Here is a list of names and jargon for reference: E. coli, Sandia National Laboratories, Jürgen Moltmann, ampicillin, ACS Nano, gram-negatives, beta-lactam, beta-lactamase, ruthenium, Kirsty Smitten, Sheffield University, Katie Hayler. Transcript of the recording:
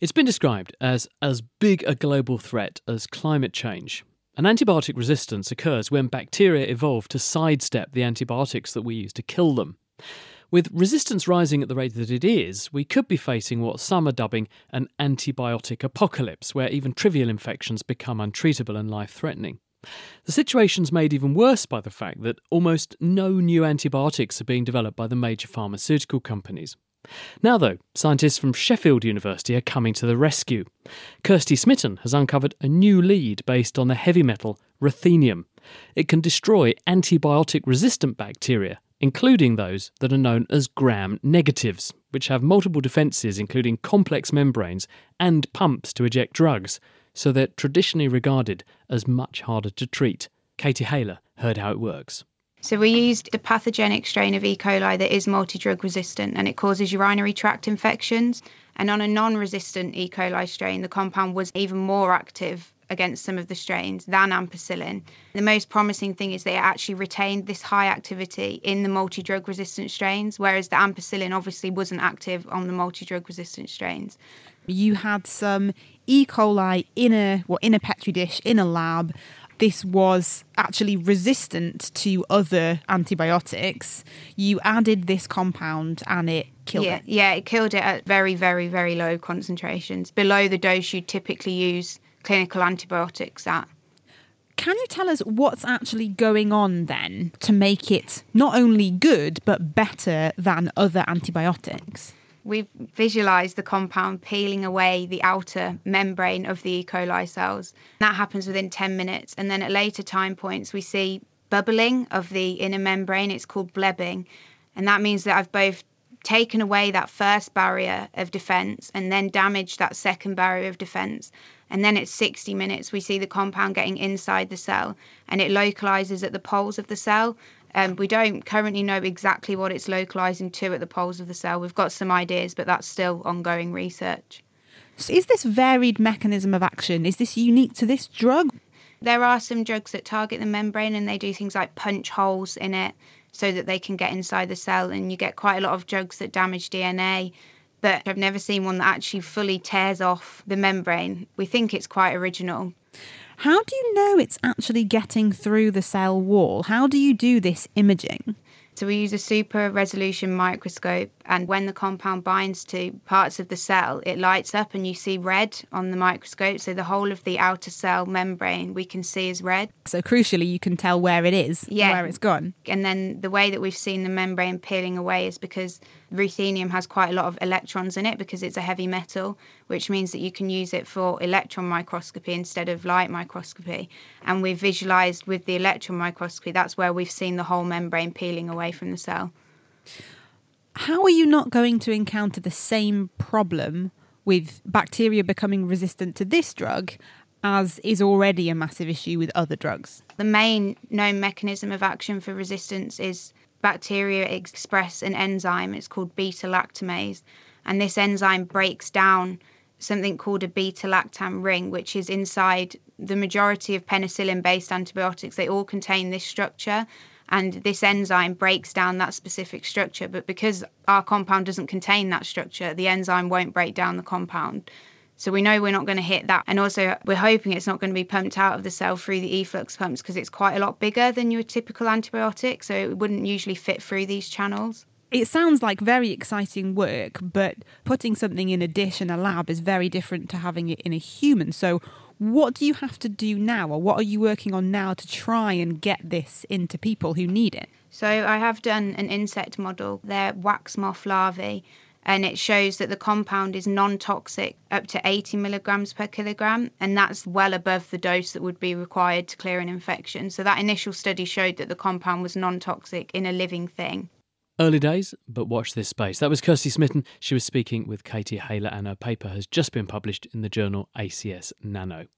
It's been described as big a global threat as climate change. And antibiotic resistance occurs when bacteria evolve to sidestep the antibiotics that we use to kill them. With resistance rising at the rate that it is, we could be facing what some are dubbing an antibiotic apocalypse, where even trivial infections become untreatable and life-threatening. The situation's made even worse by the fact that almost no new antibiotics are being developed by the major pharmaceutical companies. Now, though, scientists from Sheffield University are coming to the rescue. Kirsty Smitten has uncovered a new lead based on the heavy metal ruthenium. It can destroy antibiotic-resistant bacteria, including those that are known as gram-negatives, which have multiple defences including complex membranes and pumps to eject drugs, so they're traditionally regarded as much harder to treat. Katie Hayler heard how it works. So we used the pathogenic strain of E. coli that is multi-drug resistant, and it causes urinary tract infections. And on a non-resistant E. coli strain, the compound was even more active against some of the strains than ampicillin. The most promising thing is they actually retained this high activity in the multi-drug resistant strains, whereas the ampicillin obviously wasn't active on the multi-drug resistant strains. You had some E. coli in a petri dish, in a lab. This was actually resistant to other antibiotics. You added this compound and it killed it. Yeah, it killed it at very, very, very low concentrations, below the dose you typically use clinical antibiotics at. Can you tell us what's actually going on then to make it not only good, but better than other antibiotics? We've visualised the compound peeling away the outer membrane of the E. coli cells. That happens within 10 minutes. And then at later time points, we see bubbling of the inner membrane. It's called blebbing. And that means that I've both taken away that first barrier of defence and then damaged that second barrier of defence. And then at 60 minutes, we see the compound getting inside the cell, and it localises at the poles of the cell. We don't currently know exactly what it's localising to at the poles of the cell. We've got some ideas, but that's still ongoing research. So is this varied mechanism of action? Is this unique to this drug? There are some drugs that target the membrane, and they do things like punch holes in it so that they can get inside the cell, and you get quite a lot of drugs that damage DNA. But I've never seen one that actually fully tears off the membrane. We think it's quite original. How do you know it's actually getting through the cell wall? How do you do this imaging? So we use a super resolution microscope, and when the compound binds to parts of the cell, it lights up and you see red on the microscope. So the whole of the outer cell membrane we can see is red. So crucially, you can tell where it is, where it's gone. And then the way that we've seen the membrane peeling away is because ruthenium has quite a lot of electrons in it because it's a heavy metal, which means that you can use it for electron microscopy instead of light microscopy. And we've visualised with the electron microscopy, that's where we've seen the whole membrane peeling away from the cell. How are you not going to encounter the same problem with bacteria becoming resistant to this drug as is already a massive issue with other drugs? The main known mechanism of action for resistance is bacteria express an enzyme. It's called beta-lactamase, and this enzyme breaks down something called a beta-lactam ring, which is inside the majority of penicillin-based antibiotics. They all contain this structure, and this enzyme breaks down that specific structure. But because our compound doesn't contain that structure, the enzyme won't break down the compound. So we know we're not going to hit that. And also we're hoping it's not going to be pumped out of the cell through the efflux pumps because it's quite a lot bigger than your typical antibiotic. So it wouldn't usually fit through these channels. It sounds like very exciting work, but putting something in a dish in a lab is very different to having it in a human. So what do you have to do now, or what are you working on now to try and get this into people who need it? So I have done an insect model. They're wax moth larvae. And it shows that the compound is non-toxic up to 80 milligrams per kilogram. And that's well above the dose that would be required to clear an infection. So that initial study showed that the compound was non-toxic in a living thing. Early days, but watch this space. That was Kirsty Smitten. She was speaking with Katie Hayler, and her paper has just been published in the journal ACS Nano.